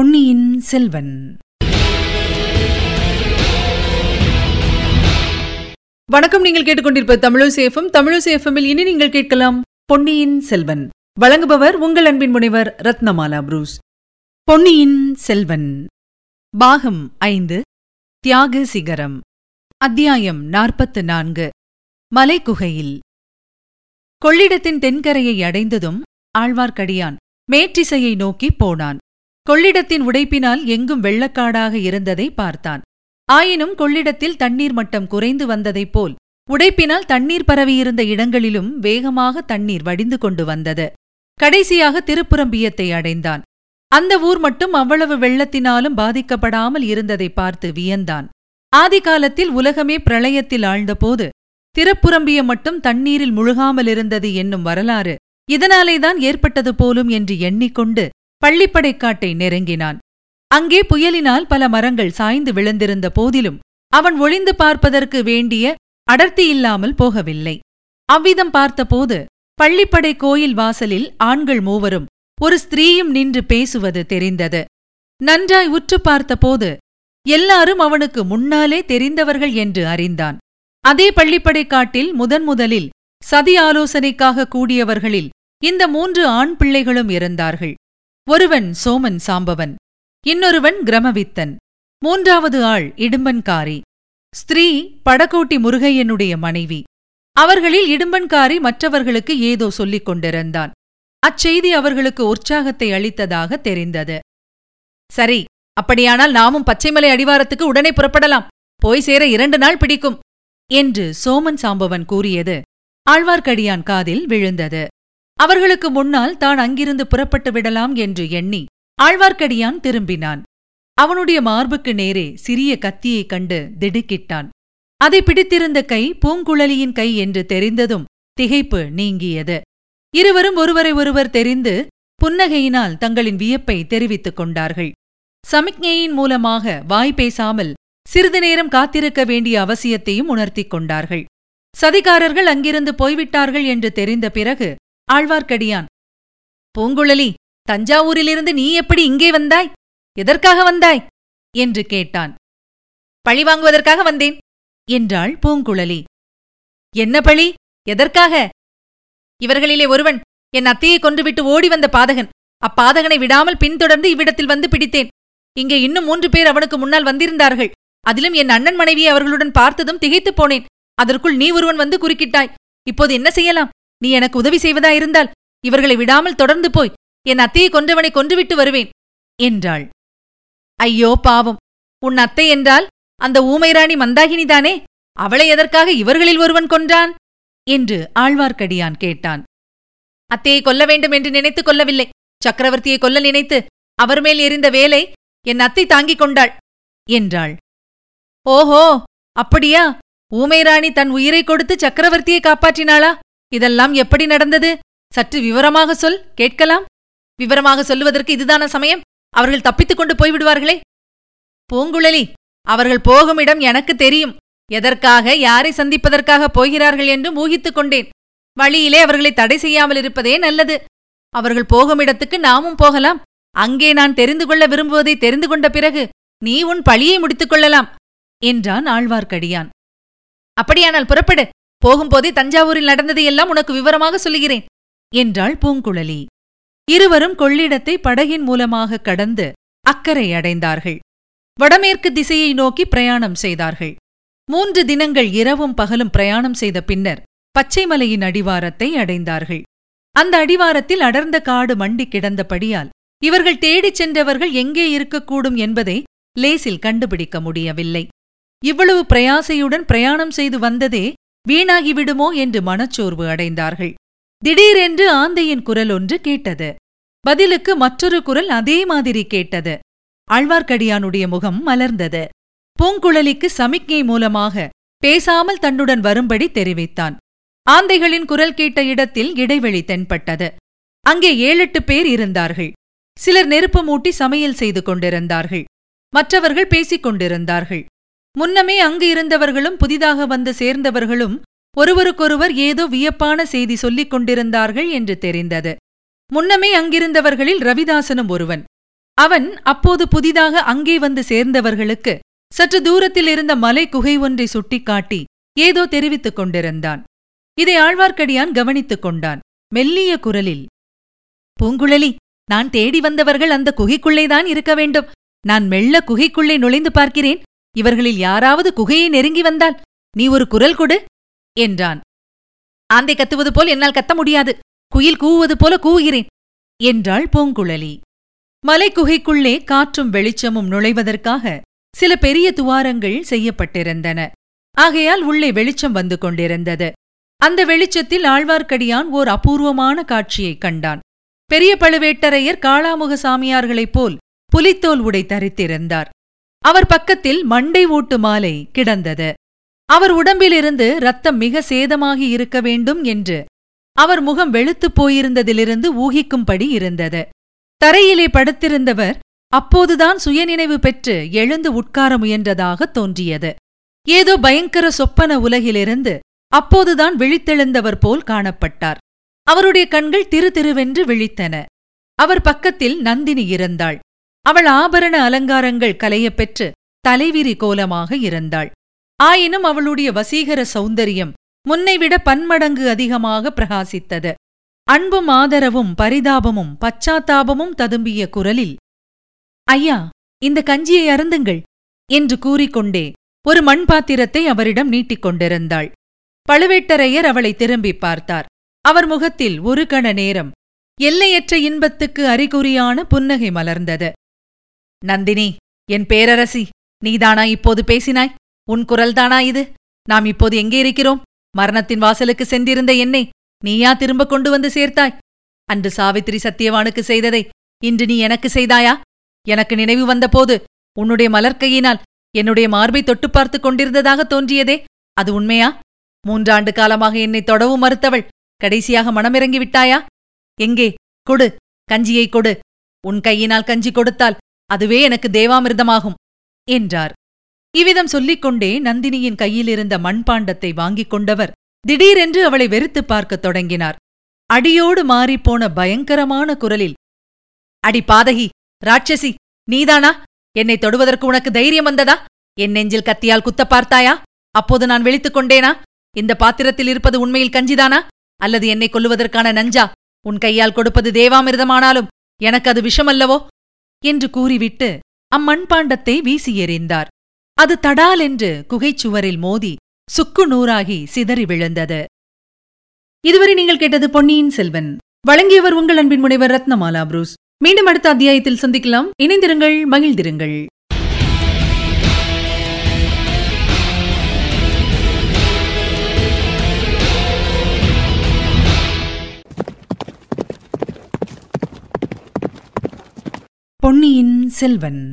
பொன்னியின் செல்வன். வணக்கம். நீங்கள் கேட்டுக்கொண்டிருப்ப தமிழசேஃபம். தமிழசேஃபமில் இனி நீங்கள் கேட்கலாம் பொன்னியின் செல்வன். வழங்குபவர் உங்கள் அன்பின் முனைவர் ரத்னமாலா புரூஸ். பொன்னியின் செல்வன் பாகம் 5, தியாக சிகரம், அத்தியாயம் 44, மலைக்குகையில். கொள்ளிடத்தின் தென்கரையை அடைந்ததும் ஆழ்வார்க்கடியான் மேற்றிசையை நோக்கிப் போனான். கொள்ளிடத்தின் உடைப்பினால் எங்கும் வெள்ளக்காடாக இருந்ததை பார்த்தான். ஆயினும் கொள்ளிடத்தில் தண்ணீர் மட்டம் குறைந்து வந்ததைப் போல் உடைப்பினால் தண்ணீர் பரவியிருந்த இடங்களிலும் வேகமாக தண்ணீர் வடிந்து கொண்டு வந்தது. கடைசியாக திருப்புரம்பியத்தை அடைந்தான். அந்த ஊர் மட்டும் அவ்வளவு வெள்ளத்தினாலும் பாதிக்கப்படாமல் இருந்ததை பார்த்து வியந்தான். ஆதிகாலத்தில் உலகமே பிரளயத்தில் ஆழ்ந்தபோது திருப்புரம்பியம் மட்டும் தண்ணீரில் முழுகாமலிருந்தது என்னும் வரலாறு இதனாலேதான் ஏற்பட்டது போலும் என்று எண்ணிக்கொண்டு பள்ளிப்படைக்காட்டை நெருங்கினான். அங்கே புயலினால் பல மரங்கள் சாய்ந்து விழுந்திருந்த போதிலும் அவன் ஒளிந்து பார்ப்பதற்கு வேண்டிய அடர்த்தியில்லாமல் போகவில்லை. அவ்விதம் பார்த்தபோது பள்ளிப்படை கோயில் வாசலில் ஆண்கள் மூவரும் ஒரு ஸ்திரீயும் நின்று பேசுவது தெரிந்தது. நன்றாய் உற்று பார்த்தபோது எல்லாரும் அவனுக்கு முன்னாலே தெரிந்தவர்கள் என்று அறிந்தான். அதே பள்ளிப்படைக்காட்டில் முதன்முதலில் சதி ஆலோசனைக்காக கூடியவர்களில் இந்த 3 ஆண் பிள்ளைகளும் இருந்தார்கள். ஒருவன் சோமன் சாம்பவன், இன்னொருவன் க்ரமவித்தன், 3வது ஆள் இடும்பன்காரி. ஸ்திரீ படகோட்டி முருகையனுடைய மனைவி. அவர்களில் இடும்பன்காரி மற்றவர்களுக்கு ஏதோ சொல்லிக் கொண்டிருந்தான். அச்செய்தி அவர்களுக்கு உற்சாகத்தை அளித்ததாக தெரிந்தது. சரி, அப்படியானால் நாமும் பச்சைமலை அடிவாரத்துக்கு உடனே புறப்படலாம். போய் சேர 2 நாள் பிடிக்கும் என்று சோமன் சாம்பவன் கூறியது ஆழ்வார்க்கடியான் காதில் விழுந்தது. அவர்களுக்கு முன்னால் தான் அங்கிருந்து புறப்பட்டு விடலாம் என்று எண்ணி ஆழ்வார்க்கடியான் திரும்பினான். அவனுடைய மார்புக்கு நேரே சிறிய கத்தியைக் கண்டு திடுக்கிட்டான். அதை பிடித்திருந்த கை பூங்குழலியின் கை என்று தெரிந்ததும் திகைப்பு நீங்கியது. இருவரும் ஒருவரை ஒருவர் தெரிந்து புன்னகையினால் தங்களின் வியப்பை தெரிவித்துக் கொண்டார்கள். சமிக்ஞையின் மூலமாக வாய் பேசாமல் சிறிது நேரம் காத்திருக்க வேண்டிய அவசியத்தையும் உணர்த்திக் கொண்டார்கள். சதிகாரர்கள் அங்கிருந்து போய்விட்டார்கள் என்று தெரிந்த பிறகு ஆழ்வார்க்கடியான், பூங்குழலி, தஞ்சாவூரிலிருந்து நீ எப்படி இங்கே வந்தாய்? எதற்காக வந்தாய் என்று கேட்டான். பழி வாங்குவதற்காக வந்தேன் என்றாள் பூங்குழலி. என்ன பழி? எதற்காக? இவர்களிலே ஒருவன் என் அத்தையை கொன்றுவிட்டு ஓடி வந்த பாதகன். அப்பாதகனை விடாமல் பின்தொடர்ந்து இவ்விடத்தில் வந்து பிடித்தேன். இங்கே இன்னும் 3 பேர் அவனுக்கு முன்னால் வந்திருந்தார்கள். அதிலும் என் அண்ணன் மனைவியை அவர்களுடன் பார்த்ததும் திகைத்துப் போனேன். அதற்குள் நீ ஒருவன் வந்து குறுக்கிட்டாய். இப்போது என்ன செய்யலாம்? நீ எனக்கு உதவி செய்வதாயிருந்தால் இவர்களை விடாமல் தொடர்ந்து போய் என் அத்தையை கொன்றவனை கொன்றுவிட்டு வருவேன் என்றாள். ஐயோ பாவம், உன் அத்தை என்றால் அந்த ஊமைராணி மந்தாகினிதானே? அவளை எதற்காக இவர்களில் ஒருவன் கொன்றான் என்று ஆழ்வார்க்கடியான் கேட்டான். அத்தையை கொல்ல வேண்டும் என்று நினைத்துக் கொள்ளவில்லை. சக்கரவர்த்தியை கொல்ல நினைத்து அவர் மேல் எறிந்த வேலை என் அத்தை தாங்கிக் கொண்டாள் என்றாள். ஓஹோ, அப்படியா? ஊமைராணி தன் உயிரை கொடுத்து சக்கரவர்த்தியை காப்பாற்றினாளா? இதெல்லாம் எப்படி நடந்தது? சற்று விவரமாக சொல், கேட்கலாம். விவரமாக சொல்லுவதற்கு இதுதான சமயம்? அவர்கள் தப்பித்துக் கொண்டு போய்விடுவார்களே. பூங்குழலி, அவர்கள் போகும் இடம் எனக்கு தெரியும். எதற்காக, யாரை சந்திப்பதற்காக போகிறார்கள் என்றும் ஊகித்துக் கொண்டேன். வழியிலே அவர்களை தடை செய்யாமல் இருப்பதே நல்லது. அவர்கள் போகும் இடத்துக்கு நாமும் போகலாம். அங்கே நான் தெரிந்து கொள்ள விரும்புவதை தெரிந்து கொண்ட பிறகு நீ உன் பழியை முடித்துக் கொள்ளலாம் என்றான் ஆழ்வார்க்கடியான். அப்படியானால் புறப்படு. போகும்போதே தஞ்சாவூரில் நடந்ததையெல்லாம் உனக்கு விவரமாக சொல்லுகிறேன் என்றாள் பூங்குழலி. இருவரும் கொள்ளிடத்தை படகின் மூலமாக கடந்து அக்கறை அடைந்தார்கள். வடமேற்கு திசையை நோக்கி பிரயாணம் செய்தார்கள். 3 தினங்கள் இரவும் பகலும் பிரயாணம் செய்த பின்னர் பச்சைமலையின் அடிவாரத்தை அடைந்தார்கள். அந்த அடிவாரத்தில் அடர்ந்த காடு மண்டி கிடந்தபடியால் இவர்கள் தேடிச் சென்றவர்கள் எங்கே இருக்கக்கூடும் என்பதை லேசில் கண்டுபிடிக்க முடியவில்லை. இவ்வளவு பிரயாசையுடன் பிரயாணம் செய்து வந்ததே வீணாகிவிடுமோ என்று மனச்சோர்வு அடைந்தார்கள். திடீரென்று ஆந்தையின் குரல் ஒன்று கேட்டது. பதிலுக்கு மற்றொரு குரல் அதே மாதிரி கேட்டது. ஆழ்வார்க்கடியானுடைய முகம் மலர்ந்தது. பூங்குழலிக்கு சமிக்ஞை மூலமாக பேசாமல் தன்னுடன் வரும்படி தெரிவித்தான். ஆந்தைகளின் குரல் கேட்ட இடத்தில் இடைவெளி தென்பட்டது. அங்கே 7-8 பேர் இருந்தார்கள். சிலர் நெருப்பு மூட்டி சமையல் செய்து கொண்டிருந்தார்கள். மற்றவர்கள் பேசிக் கொண்டிருந்தார்கள். முன்னமே அங்கு இருந்தவர்களும் புதிதாக வந்து சேர்ந்தவர்களும் ஒருவருக்கொருவர் ஏதோ வியப்பான செய்தி சொல்லிக் கொண்டிருந்தார்கள் என்று தெரிந்தது. முன்னமே அங்கிருந்தவர்களில் ரவிதாசனும் ஒருவன். அவன் அப்போது புதிதாக அங்கே வந்து சேர்ந்தவர்களுக்கு சற்று தூரத்தில் இருந்த மலை குகை ஒன்றை சுட்டிக்காட்டி ஏதோ தெரிவித்துக் கொண்டிருந்தான். இதை ஆழ்வார்க்கடியான் கவனித்துக் கொண்டான். மெல்லிய குரலில், பூங்குழலி, நான் தேடி வந்தவர்கள் அந்த குகைக்குள்ளேதான் இருக்க வேண்டும். நான் மெல்ல குகைக்குள்ளே நுழைந்து பார்க்கிறேன். இவர்களில் யாராவது குகையை நெருங்கி வந்தால் நீ ஒரு குரல் கொடு என்றான். ஆந்தை கத்துவது போல் என்னால் கத்த முடியாது. குயில் கூவுவது போல கூவுகிறேன் என்றாள் பூங்குழலி. மலைக்குகைக்குள்ளே காற்றும் வெளிச்சமும் நுழைவதற்காக சில பெரிய துவாரங்கள் செய்யப்பட்டிருந்தன. ஆகையால் உள்ளே வெளிச்சம் வந்து கொண்டிருந்தது. அந்த வெளிச்சத்தில் ஆழ்வார்க்கடியான் ஓர் அபூர்வமான காட்சியைக் கண்டான். பெரிய பழுவேட்டரையர் காளாமுகசாமியார்களைப் போல் புலித்தோல் உடை தரித்திருந்தார். அவர் பக்கத்தில் மண்டை ஓட்டு மாலை கிடந்தது. அவர் உடம்பிலிருந்து இரத்தம் மிக சேதமாகி இருக்க வேண்டும் என்று அவர் முகம் வெளுத்துப் போயிருந்ததிலிருந்து ஊகிக்கும்படி இருந்தது. தரையிலே படுத்திருந்தவர் அப்போதுதான் சுயநினைவு பெற்று எழுந்து உட்கார முயன்றதாக தோன்றியது. ஏதோ பயங்கர சொப்பன உலகிலிருந்து அப்போதுதான் விழித்தெழுந்தவர் போல் காணப்பட்டார். அவருடைய கண்கள் திரு திருவென்று விழித்தன. அவர் பக்கத்தில் நந்தினி இருந்தாள். அவள் ஆபரண அலங்காரங்கள் கலையப்பெற்று தலைவிரி கோலமாக இருந்தாள். ஆயினும் அவளுடைய வசீகர சௌந்தரியம் முன்னைவிட பன்மடங்கு அதிகமாக பிரகாசித்தது. அன்பும் ஆதரவும் பரிதாபமும் பச்சாத்தாபமும் ததும்பிய குரலில், ஐயா, இந்த கஞ்சியை அருந்துங்கள் என்று கூறிக்கொண்டே ஒரு மண்பாத்திரத்தை அவரிடம் நீட்டிக்கொண்டிருந்தாள். பழுவேட்டரையர் அவளை திரும்பி பார்த்தார். அவர் முகத்தில் ஒரு கண நேரம் எல்லையற்ற இன்பத்துக்கு அறிகுறியான புன்னகை மலர்ந்தது. நந்தினி, என் பேரரசி, நீதானா இப்போது பேசினாய்? உன் குரல்தானா இது? நாம் இப்போது எங்கே இருக்கிறோம்? மரணத்தின் வாசலுக்கு சென்றிருந்த என்னை நீயா திரும்ப கொண்டு வந்து சேர்த்தாய்? அன்று சாவித்திரி சத்தியவானுக்கு செய்ததை இன்று நீ எனக்கு செய்தாயா? எனக்கு நினைவு வந்தபோது உன்னுடைய மலர்க்கையினால் என்னுடைய மார்பை தொட்டு பார்த்து கொண்டிருந்ததாக தோன்றியதே, அது உண்மையா? 3 ஆண்டு காலமாக என்னை தொடவும் மறுத்தவள் கடைசியாக மனமிறங்கிவிட்டாயா? எங்கே? கொடு, கஞ்சியை கொடு. உன் கையினால் கஞ்சி கொடுத்தால் அதுவே எனக்கு தேவாமிர்தமாகும் என்றார். இவ்விதம் சொல்லிக்கொண்டே நந்தினியின் கையிலிருந்த மண்பாண்டத்தை வாங்கிக் கொண்டவர் திடீரென்று அவளை வெறுத்து பார்க்கத் தொடங்கினார். அடியோடு மாறிப்போன பயங்கரமான குரலில், அடி பாதகி, ராட்சசி, நீதானா? என்னை தொடுவதற்கு உனக்கு தைரியம் வந்ததா? என் நெஞ்சில் கத்தியால் குத்தப் பார்த்தாயா? அப்போது நான் விழித்துக் கொண்டேனா? இந்த பாத்திரத்தில் இருப்பது உண்மையில் கஞ்சிதானா அல்லது என்னை கொல்லுவதற்கான நஞ்சா? உன் கையால் கொடுப்பது தேவாமிர்தமானாலும் எனக்கு அது விஷமல்லவோ என்று கூறிவிட்டு அம்மண்பாண்டத்தை வீசி எறிந்தார். அது தடாலென்று குகைச்சுவரில் மோதி சுக்கு நூறாகி சிதறி விழுந்தது. இதுவரை நீங்கள் கேட்டது பொன்னியின் செல்வன். வழங்கியவர் உங்கள் அன்பின் முனைவர் ரத்னமாலா புரூஸ். மீண்டும் அடுத்த அத்தியாயத்தில் சந்திக்கலாம். இணைந்திருங்கள், மகிழ்ந்திருங்கள். பொன்னியின் செல்வன்.